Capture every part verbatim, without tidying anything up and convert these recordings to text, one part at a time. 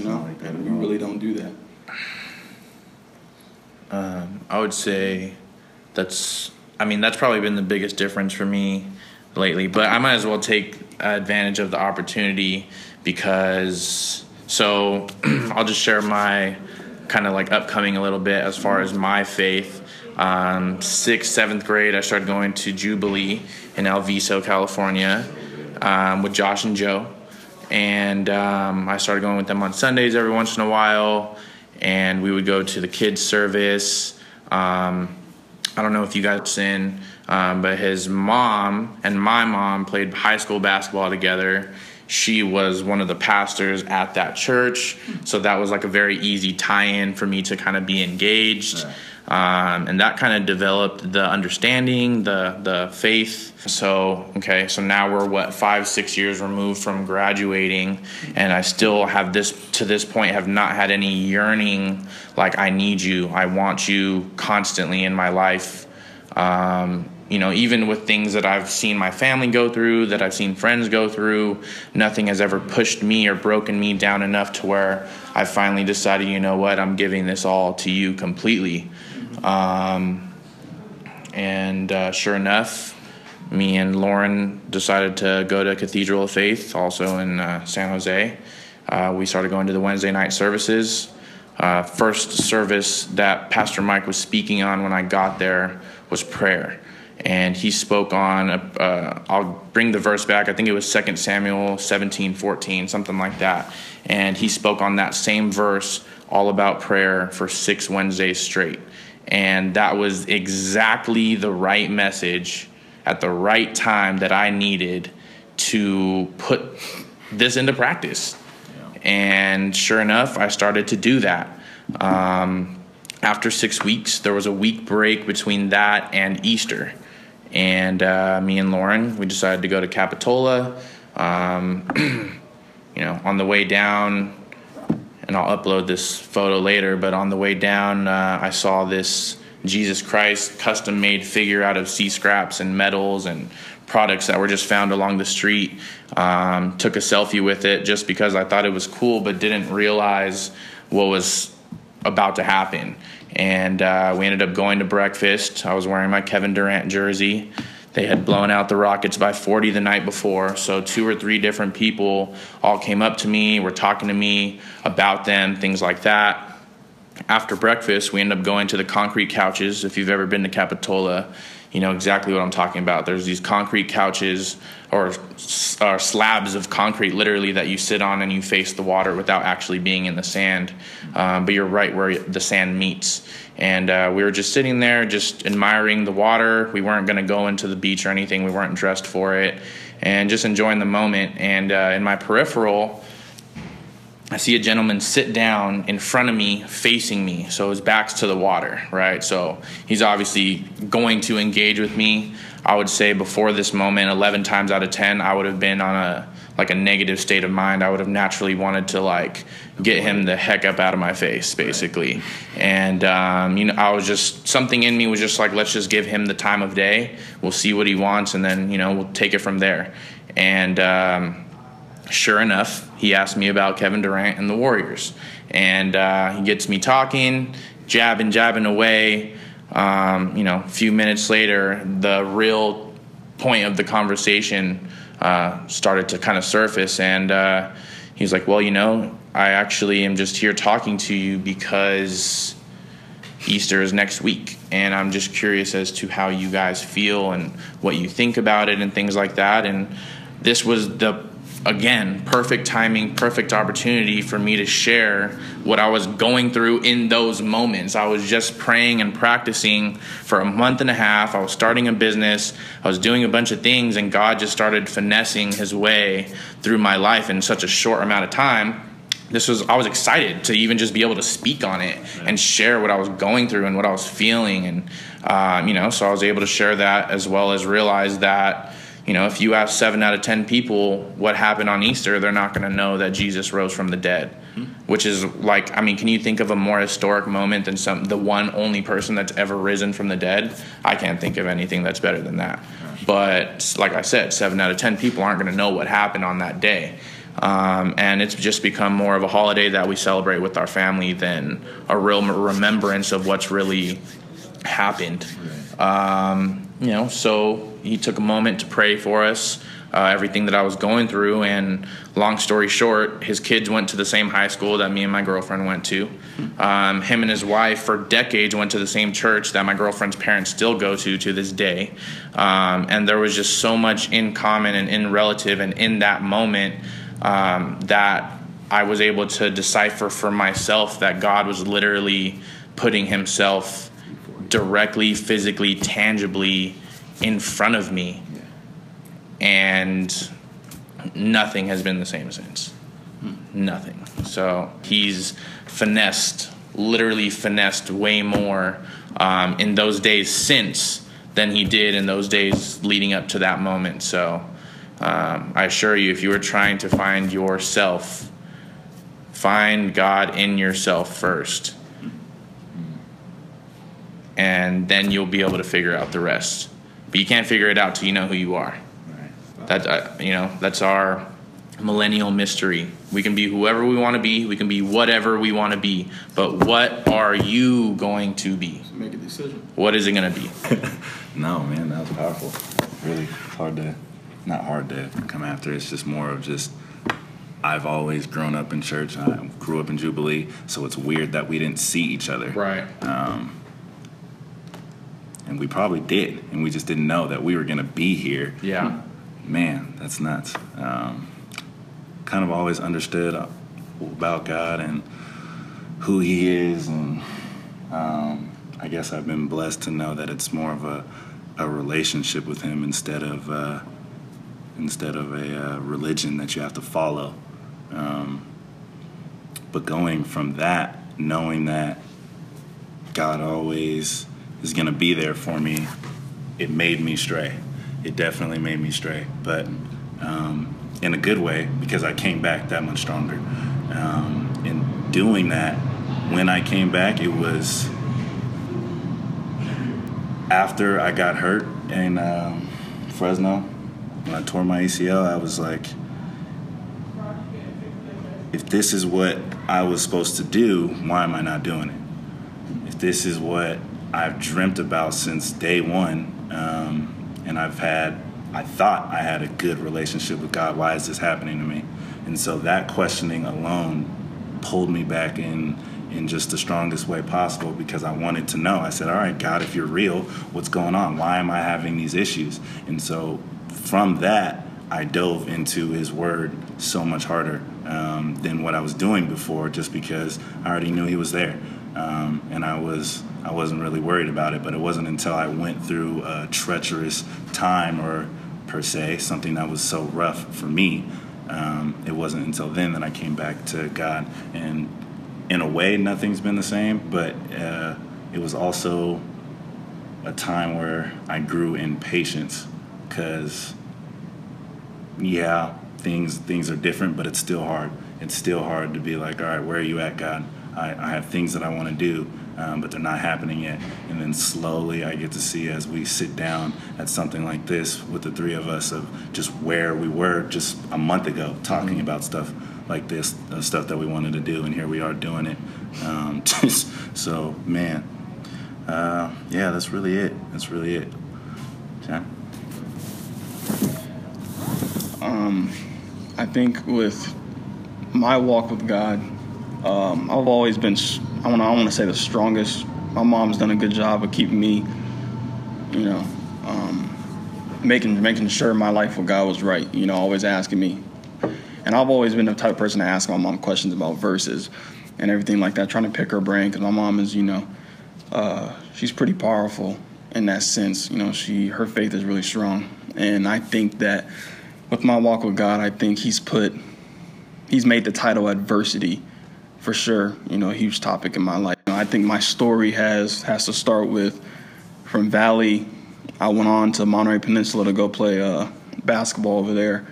You know, like that we really don't do that. Um, I would say that's, I mean, that's probably been the biggest difference for me lately. But I might as well take advantage of the opportunity because, so I'll just share my kind of like upcoming a little bit as far as my faith. Um, sixth, seventh grade, I started going to Jubilee in Elviso, California, um, with Josh and Joe. And um, I started going with them on Sundays every once in a while. And we would go to the kids' service. Um, I don't know if you guys are in, um, but his mom and my mom played high school basketball together. She was one of the pastors at that church. So that was like a very easy tie-in for me to kind of be engaged. Right. Um, and that kind of developed the understanding, the the faith. So, okay, so now we're, what, five, six years removed from graduating, and I still have this, to this point, have not had any yearning, like, I need you, I want you constantly in my life. Um, you know, even with things that I've seen my family go through, that I've seen friends go through, nothing has ever pushed me or broken me down enough to where I finally decided, you know what, I'm giving this all to you completely. Um, and, uh, sure enough, me and Lauren decided to go to Cathedral of Faith, also in, uh, San Jose. Uh, we started going to the Wednesday night services. Uh, first service that Pastor Mike was speaking on when I got there was prayer. And he spoke on, a, uh, I'll bring the verse back. I think it was Second Samuel seventeen, fourteen, something like that. And he spoke on that same verse, all about prayer, for six Wednesdays straight. And that was exactly the right message at the right time that I needed to put this into practice. Yeah. And sure enough, I started to do that. Um, after six weeks, there was a week break between that and Easter. And uh, me and Lauren, we decided to go to Capitola. Um, you know, on the way down... and I'll upload this photo later, but on the way down, uh, I saw this Jesus Christ custom-made figure out of sea scraps and metals and products that were just found along the street. Um, took a selfie with it just because I thought it was cool, but didn't realize what was about to happen. And uh, we ended up going to breakfast. I was wearing my Kevin Durant jersey. They had blown out the Rockets by forty the night before, so two or three different people all came up to me, were talking to me about them, things like that. After breakfast, we ended up going to the concrete couches. If you've ever been to Capitola, you know exactly what I'm talking about. There's these concrete couches or, or slabs of concrete, literally, that you sit on and you face the water without actually being in the sand, um, but you're right where the sand meets. And uh, we were just sitting there, just admiring the water. We weren't going to go into the beach or anything. We weren't dressed for it. And just enjoying the moment. And uh, in my peripheral, I see a gentleman sit down in front of me, facing me. So his back's to the water, right? So he's obviously going to engage with me. I would say before this moment, eleven times out of ten, I would have been on a like a negative state of mind. I would have naturally wanted to like get him the heck up out of my face, basically. Right. And, um, you know, I was just, something in me was just like, let's just give him the time of day. We'll see what he wants. And then, you know, we'll take it from there. And, um, sure enough, he asked me about Kevin Durant and the Warriors. And, uh, he gets me talking, jabbing, jabbing away. Um, you know, a few minutes later, the real point of the conversation, uh, started to kind of surface. And, uh, he's like, well, you know, I actually am just here talking to you because Easter is next week. And I'm just curious as to how you guys feel and what you think about it and things like that. And this was the, again, perfect timing, perfect opportunity for me to share what I was going through in those moments. I was just praying and practicing for a month and a half. I was starting a business. I was doing a bunch of things, and God just started finessing his way through my life in such a short amount of time. This was, I was excited to even just be able to speak on it and share what I was going through and what I was feeling. And, um, you know, so I was able to share that, as well as realize that, you know, if you ask seven out of ten people what happened on Easter, they're not going to know that Jesus rose from the dead, which is like, I mean, can you think of a more historic moment than some, the one only person that's ever risen from the dead? I can't think of anything that's better than that. But like I said, seven out of ten people aren't going to know what happened on that day. Um, and it's just become more of a holiday that we celebrate with our family than a real remembrance of what's really happened. Um, you know, so he took a moment to pray for us, uh, everything that I was going through. And long story short, his kids went to the same high school that me and my girlfriend went to. Um, him and his wife for decades went to the same church that my girlfriend's parents still go to to this day. Um, and there was just so much in common and in relative and in that moment Um, that I was able to decipher for myself that God was literally putting himself directly, physically, tangibly in front of me. And nothing has been the same since. Nothing. So he's finessed, literally finessed way more um, in those days since than he did in those days leading up to that moment. So Um, I assure you, if you were trying to find yourself, find God in yourself first. And then you'll be able to figure out the rest. But you can't figure it out till you know who you are. That, uh, you know, that's our millennial mystery. We can be whoever we want to be. We can be whatever we want to be. But what are you going to be? Make a decision. What is it going to be? No, man, that was powerful. Really hard to... Not hard to come after. It's just more of just, I've always grown up in church. I grew up in Jubilee, so it's weird that we didn't see each other. Right. Um, and we probably did, and we just didn't know that we were going to be here. Yeah. Man, that's nuts. Um, kind of always understood about God and who he is, and um, I guess I've been blessed to know that it's more of a, a relationship with him instead of... Uh, instead of a uh, religion that you have to follow. Um, but going from that, knowing that God always is going to be there for me, it made me stray. It definitely made me stray, but um, in a good way, because I came back that much stronger. Um, and doing that, when I came back, it was after I got hurt in um, Fresno. When I tore my A C L, I was like, if this is what I was supposed to do, why am I not doing it? If this is what I've dreamt about since day one, um, and I've had, I thought I had a good relationship with God, why is this happening to me? And so that questioning alone pulled me back in in just the strongest way possible, because I wanted to know. I said, all right, God, if you're real, what's going on? Why am I having these issues? And so from that, I dove into his word so much harder um, than what I was doing before, just because I already knew he was there. Um, and I, was, I wasn't really worried about it, but it wasn't until I went through a treacherous time, or per se, something that was so rough for me. Um, it wasn't until then that I came back to God. And in a way, nothing's been the same, but uh, it was also a time where I grew in patience. Because, yeah, things things are different, but it's still hard. It's still hard to be like, all right, where are you at, God? I, I have things that I want to do, um, but they're not happening yet. And then slowly I get to see, as we sit down at something like this with the three of us, of just where we were just a month ago talking mm-hmm. about stuff like this, uh, stuff that we wanted to do, and here we are doing it. Um, so, man, uh, yeah, that's really it. That's really it. John? Um, I think with my walk with God, um, I've always been, I want to I want to say the strongest. My mom's done a good job of keeping me, you know, um, making making sure my life with God was right, you know, always asking me. And I've always been the type of person to ask my mom questions about verses and everything like that, trying to pick her brain, because my mom is, you know, uh, she's pretty powerful in that sense. You know, she her faith is really strong. And I think that with my walk with God, I think he's put, he's made the title adversity, for sure, you know, a huge topic in my life. You know, I think my story has has to start with, from Valley, I went on to Monterey Peninsula to go play uh, basketball over there.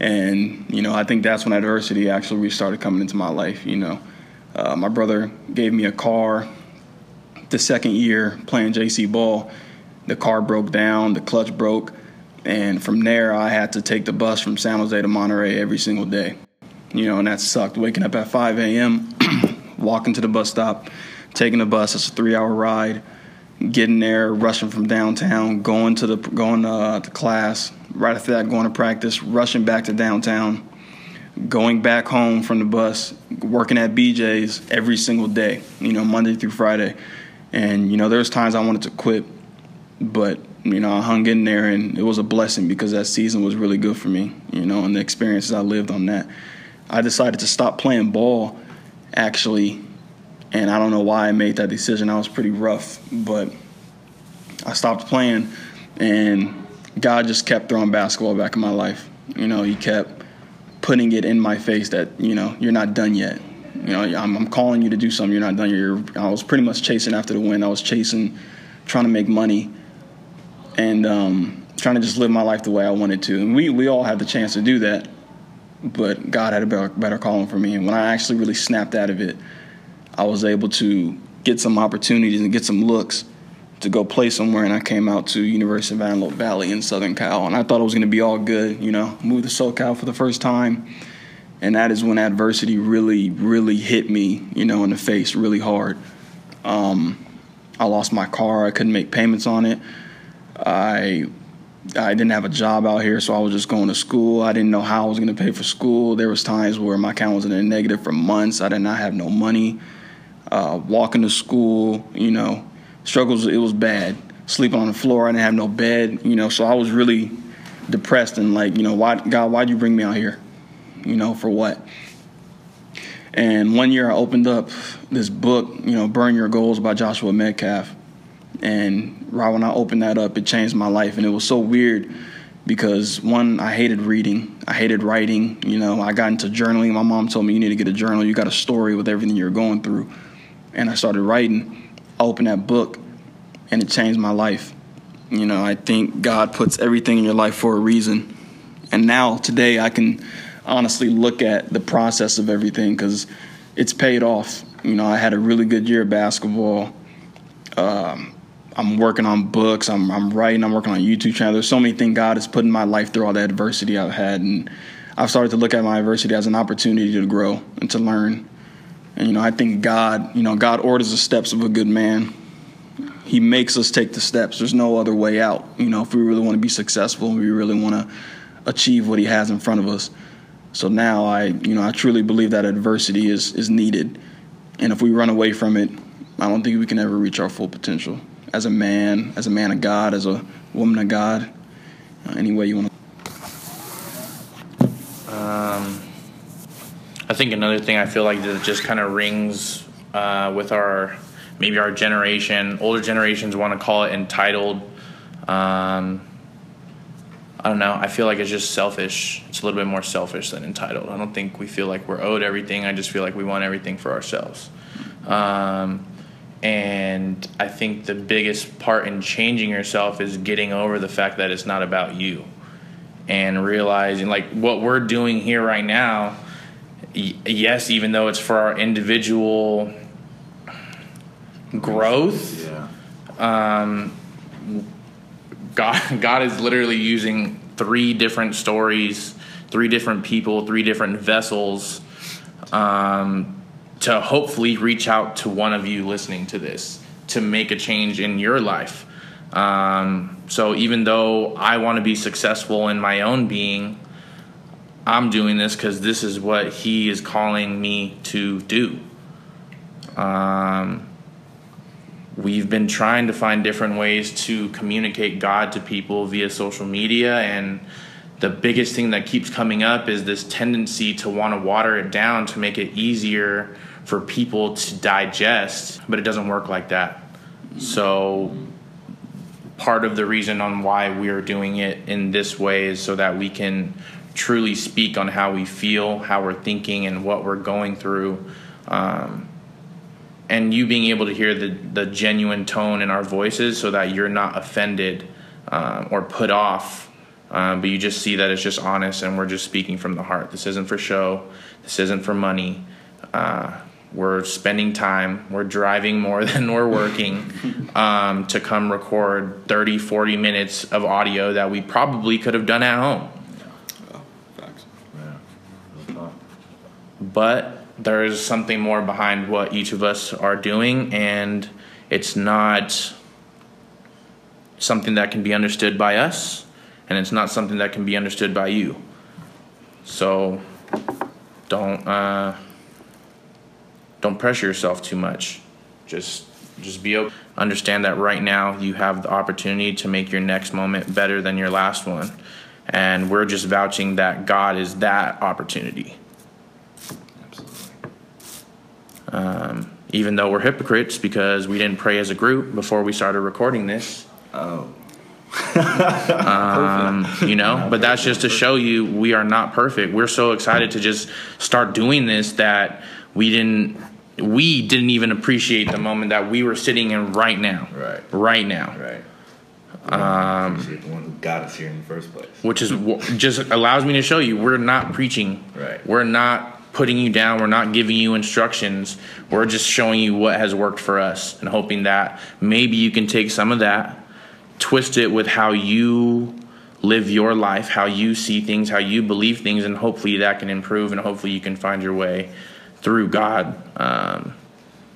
And, you know, I think that's when adversity actually really started coming into my life, you know. Uh, my brother gave me a car the second year playing J C ball. The car broke down, the clutch broke. And from there, I had to take the bus from San Jose to Monterey every single day. You know, and that sucked. Waking up at five a.m., walking to the bus stop, taking the bus. It's a three-hour ride. Getting there, rushing from downtown, going to the going uh, to class. Right after that, going to practice, rushing back to downtown, going back home from the bus, working at B J's every single day. You know, Monday through Friday. And you know, there was times I wanted to quit, but you know, I hung in there, and it was a blessing because that season was really good for me. You know, and the experiences I lived on that. I decided to stop playing ball, actually, and I don't know why I made that decision. I was pretty rough, but I stopped playing, and God just kept throwing basketball back in my life. You know, he kept putting it in my face that, you know, you're not done yet. You know, I'm, I'm calling you to do something. You're not done. You're, I was pretty much chasing after the wind. I was chasing, trying to make money, and um, trying to just live my life the way I wanted to. And we, we all have the chance to do that, but God had a better, better calling for me. And when I actually really snapped out of it, I was able to get some opportunities and get some looks to go play somewhere, and I came out to University of Antelope Valley in Southern Cal, and I thought it was going to be all good, you know, moved to SoCal for the first time, and that is when adversity really, really hit me, you know, in the face really hard. Um, I lost my car. I couldn't make payments on it. I I didn't have a job out here, so I was just going to school. I didn't know how I was going to pay for school. There was times where my account was in the negative for months. I did not have no money. Uh, walking to school, you know, struggles, it was bad. Sleeping on the floor, I didn't have no bed, you know, so I was really depressed and like, you know, why, God, why'd you bring me out here? You know, for what? And one year I opened up this book, you know, Burn Your Goals by Joshua Metcalf. And right when I opened that up, it changed my life. And it was so weird because, one, I hated reading. I hated writing. You know, I got into journaling. My mom told me, you need to get a journal. You got a story with everything you're going through. And I started writing. I opened that book, and it changed my life. You know, I think God puts everything in your life for a reason. And now, today, I can honestly look at the process of everything because it's paid off. You know, I had a really good year of basketball. Um, I'm working on books. I'm, I'm writing. I'm working on a YouTube channel. There's so many things God has put in my life through all the adversity I've had. And I've started to look at my adversity as an opportunity to grow and to learn. And, you know, I think God, you know, God orders the steps of a good man. He makes us take the steps. There's no other way out. You know, if we really want to be successful, we really want to achieve what he has in front of us. So now I, you know, I truly believe that adversity is, is needed. And if we run away from it, I don't think we can ever reach our full potential as a man, as a man of God, as a woman of God, uh, any way you want to. Um. I think another thing I feel like that just kind of rings uh, with our, maybe our generation, older generations want to call it entitled. Um, I don't know. I feel like it's just selfish. It's a little bit more selfish than entitled. I don't think we feel like we're owed everything. I just feel like we want everything for ourselves. Um, and I think the biggest part in changing yourself is getting over the fact that it's not about you and realizing like what we're doing here right now. Yes, even though it's for our individual growth, yeah. um, God, God is literally using three different stories, three different people, three different vessels um, to hopefully reach out to one of you listening to this to make a change in your life. Um, so even though I want to be successful in my own being, I'm doing this because this is what he is calling me to do. Um, we've been trying to find different ways to communicate God to people via social media. And the biggest thing that keeps coming up is this tendency to want to water it down to make it easier for people to digest. But it doesn't work like that. So part of the reason on why we are doing it in this way is so that we can truly speak on how we feel, how we're thinking, and what we're going through. Um, and you being able to hear the, the genuine tone in our voices so that you're not offended uh, or put off, uh, but you just see that it's just honest and we're just speaking from the heart. This isn't for show. This isn't for money. Uh, We're spending time, we're driving more than we're working um, to come record thirty, forty minutes of audio that we probably could have done at home. Yeah. Oh, facts. Yeah. But there's something more behind what each of us are doing, and it's not something that can be understood by us, and it's not something that can be understood by you. So don't... Uh, Don't pressure yourself too much. Just just be open. Understand that right now you have the opportunity to make your next moment better than your last one. And we're just vouching that God is that opportunity. Absolutely. Um, even though we're hypocrites because we didn't pray as a group before we started recording this. Oh. um, you know, but that's just to show you we are not perfect. We're so excited to just start doing this that we didn't we didn't even appreciate the moment that we were sitting in right now. Right. Right now. Right. Um, appreciate the one who got us here in the first place. Which is just allows me to show you we're not preaching. Right. We're not putting you down. We're not giving you instructions. We're just showing you what has worked for us and hoping that maybe you can take some of that, twist it with how you live your life, how you see things, how you believe things, and hopefully that can improve and hopefully you can find your way through God, um,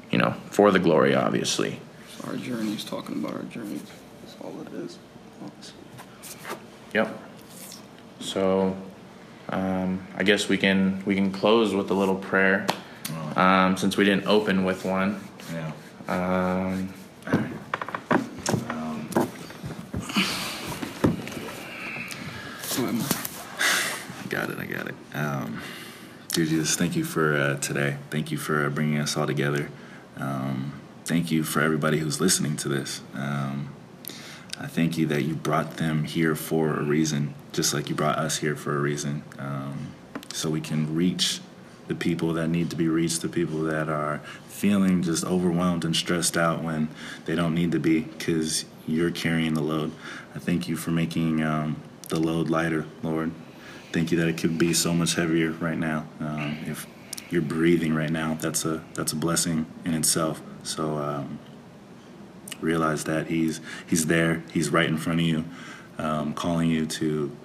you know, for the glory, obviously. Our journeys, talking about our journeys. That's all it is. Obviously. Yep. So, um, I guess we can we can close with a little prayer, um, since we didn't open with one. Yeah. Um, um. I got it. I got it. Um. Dear Jesus, thank you for uh, today. Thank you for uh, bringing us all together. Um, thank you for everybody who's listening to this. Um, I thank you that you brought them here for a reason, just like you brought us here for a reason, um, so we can reach the people that need to be reached, the people that are feeling just overwhelmed and stressed out when they don't need to be because you're carrying the load. I thank you for making um, the load lighter, Lord. Thank you that it could be so much heavier right now. Um, if you're breathing right now, that's a that's a blessing in itself. So um, realize that he's he's there, he's right in front of you, um, calling you to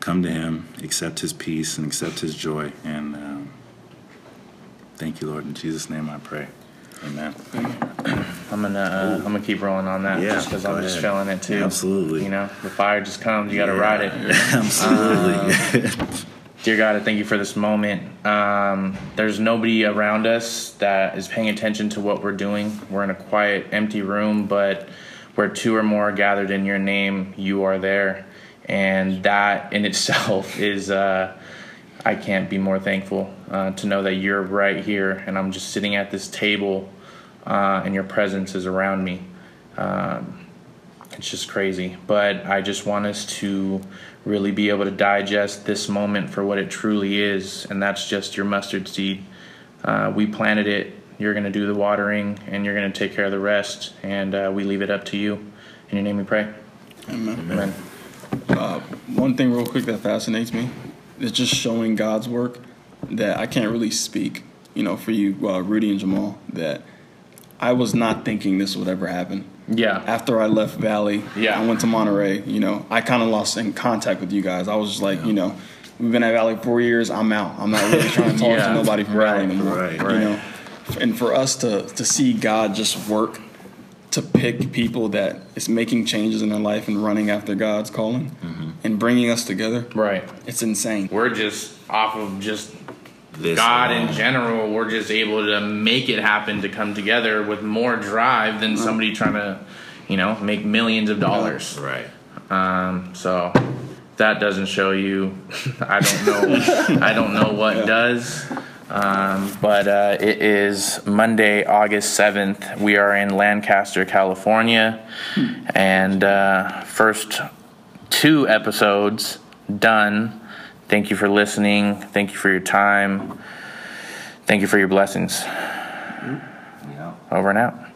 come to him, accept his peace and accept his joy. And um, thank you, Lord. In Jesus' name, I pray. Amen. I'm gonna uh, I'm gonna keep rolling on that, yeah, just because I'm ahead. Just feeling it too. Yeah, absolutely. You know, the fire just comes. You gotta yeah, ride it. Absolutely. Um, dear God, I thank you for this moment. Um, there's nobody around us that is paying attention to what we're doing. We're in a quiet, empty room, but where two or more are gathered in your name, you are there, and that in itself is. Uh, I can't be more thankful uh, to know that you're right here and I'm just sitting at this table uh, and your presence is around me. Um, it's just crazy. But I just want us to really be able to digest this moment for what it truly is, and that's just your mustard seed. Uh, we planted it. You're going to do the watering and you're going to take care of the rest, and uh, we leave it up to you. In your name we pray. Amen. Amen. Uh, one thing real quick that fascinates me. It's just showing God's work that I can't really speak, you know, for you, uh, Rudy and Jamal, that I was not thinking this would ever happen. Yeah. After I left Valley, yeah. I went to Monterey, you know, I kind of lost in contact with you guys. I was just like, yeah. you know, we've been at Valley four years. I'm out. I'm not really trying to talk yeah. to nobody from right, Valley anymore. Right, right. You know, and for us to, to see God just work, to pick people that is making changes in their life and running after God's calling mm-hmm. and bringing us together. Right. It's insane. We're just off of just this God alone. In general. We're just able to make it happen to come together with more drive than mm-hmm. somebody trying to, you know, make millions of dollars. Right. Um, so that doesn't show you. I don't know. I don't know what yeah. does. Um, but uh, it is Monday, August seventh. We are in Lancaster, California, and uh, first two episodes done. Thank you for listening. Thank you for your time. Thank you for your blessings. Yeah. Over and out.